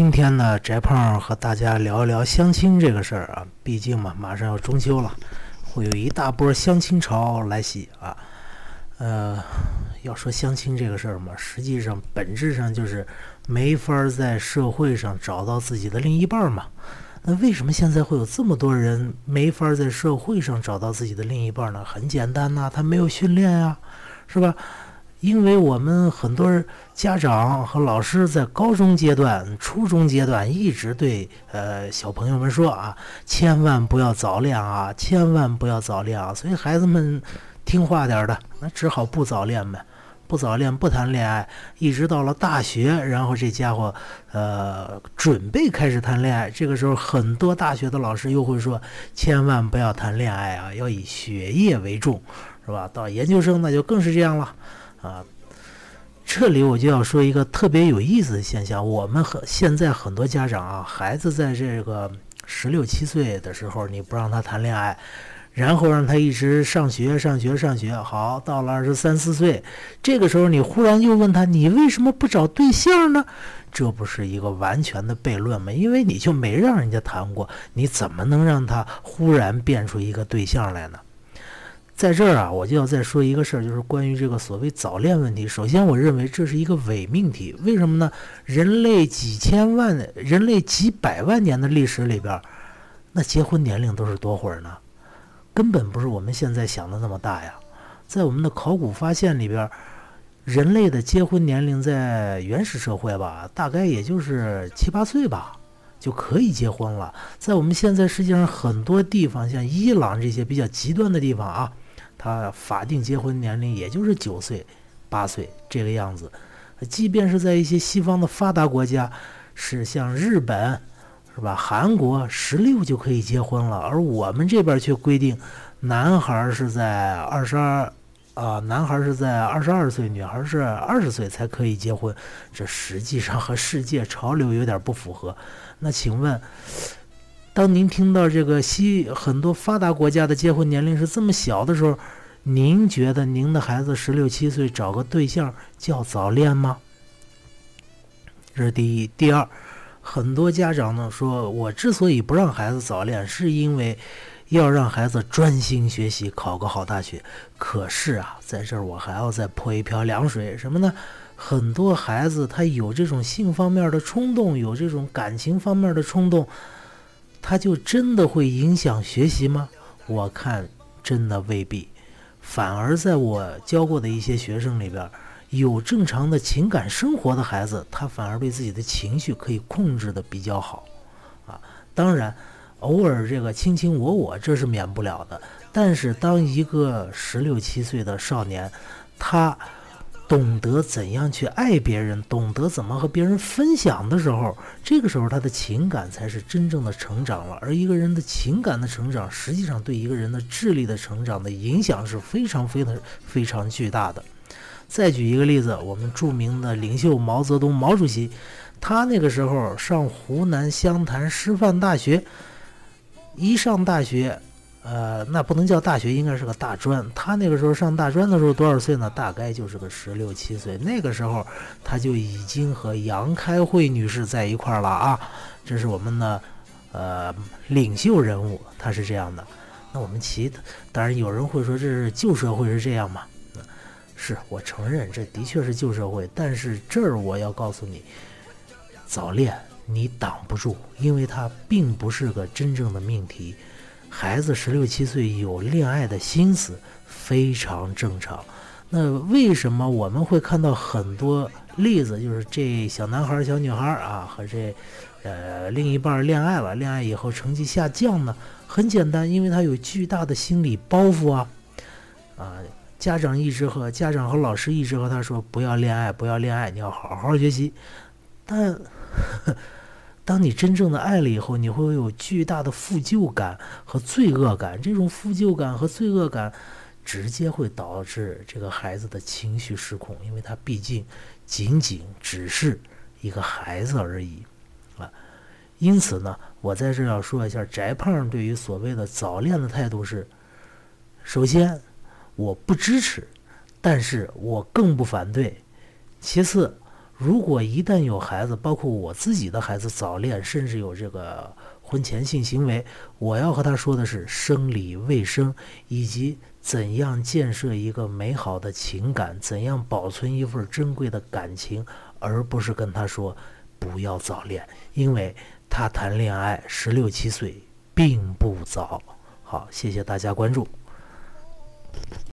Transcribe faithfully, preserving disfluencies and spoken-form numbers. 今天呢，翟胖和大家聊一聊相亲这个事儿啊。毕竟嘛，马上要中秋了，会有一大波相亲潮来袭啊。呃，要说相亲这个事儿嘛，实际上本质上就是没法在社会上找到自己的另一半嘛。那为什么现在会有这么多人没法在社会上找到自己的另一半呢？很简单呐、啊，他没有训练啊，是吧？因为我们很多家长和老师在高中阶段、初中阶段一直对呃小朋友们说啊，千万不要早恋啊，千万不要早恋啊，所以孩子们听话点的，那只好不早恋呗，不早恋不谈恋爱，一直到了大学，然后这家伙呃准备开始谈恋爱，这个时候很多大学的老师又会说，千万不要谈恋爱啊，要以学业为重，是吧？到研究生那就更是这样了。啊，这里我就要说一个特别有意思的现象。我们很现在很多家长啊，孩子在这个十六七岁的时候，你不让他谈恋爱，然后让他一直上学、上学、上学。好，到了二十三四岁，这个时候你忽然又问他，你为什么不找对象呢？这不是一个完全的悖论吗？因为你就没让人家谈过，你怎么能让他忽然变出一个对象来呢？在这儿啊，我就要再说一个事儿，就是关于这个所谓早恋问题。首先，我认为这是一个伪命题。为什么呢？人类几千万、人类几百万年的历史里边，那结婚年龄都是多会儿呢？根本不是我们现在想的那么大呀。在我们的考古发现里边，人类的结婚年龄在原始社会吧，大概也就是七八岁吧，就可以结婚了。在我们现在世界上很多地方，像伊朗这些比较极端的地方啊，他法定结婚年龄也就是九岁、八岁这个样子。即便是在一些西方的发达国家，是像日本，是吧？韩国十六就可以结婚了，而我们这边却规定，男孩是在二十二，啊，男孩是在二十二岁，女孩是二十岁才可以结婚。这实际上和世界潮流有点不符合。那请问？当您听到这个西很多发达国家的结婚年龄是这么小的时候，您觉得您的孩子十六七岁找个对象叫早恋吗？这是第一。第二，很多家长呢说，我之所以不让孩子早恋，是因为要让孩子专心学习，考个好大学。可是啊，在这儿我还要再泼一瓢凉水，什么呢？很多孩子他有这种性方面的冲动，有这种感情方面的冲动，他就真的会影响学习吗？我看真的未必。反而在我教过的一些学生里边，有正常的情感生活的孩子，他反而对自己的情绪可以控制的比较好啊。当然偶尔这个卿卿我我这是免不了的，但是当一个十六七岁的少年，他懂得怎样去爱别人，懂得怎么和别人分享的时候，这个时候他的情感才是真正的成长了。而一个人的情感的成长，实际上对一个人的智力的成长的影响是非常非常非常巨大的。再举一个例子，我们著名的领袖毛泽东毛主席，他那个时候上湖南湘潭师范大学，一上大学呃，那不能叫大学，应该是个大专。他那个时候上大专的时候多少岁呢？大概就是个十六七岁。那个时候他就已经和杨开慧女士在一块儿了啊，这是我们的呃领袖人物，他是这样的。那我们其当然有人会说，这是旧社会是这样嘛？是我承认这的确是旧社会，但是这儿我要告诉你，早恋你挡不住，因为它并不是个真正的命题。孩子十六七岁有恋爱的心思非常正常。那为什么我们会看到很多例子，就是这小男孩小女孩啊和这呃另一半恋爱了，恋爱以后成绩下降呢？很简单，因为他有巨大的心理包袱啊啊！家长一直和家长和老师一直和他说，不要恋爱，不要恋爱，你要好好学习。但呵呵当你真正的爱了以后，你会有巨大的负疚感和罪恶感，这种负疚感和罪恶感直接会导致这个孩子的情绪失控，因为他毕竟仅仅只是一个孩子而已啊。因此呢，我在这要说一下，翟胖对于所谓的早恋的态度是，首先我不支持，但是我更不反对。其次，如果一旦有孩子，包括我自己的孩子早恋，甚至有这个婚前性行为，我要和他说的是生理卫生，以及怎样建设一个美好的情感，怎样保存一份珍贵的感情，而不是跟他说不要早恋，因为他谈恋爱十六七岁并不早。好，谢谢大家关注。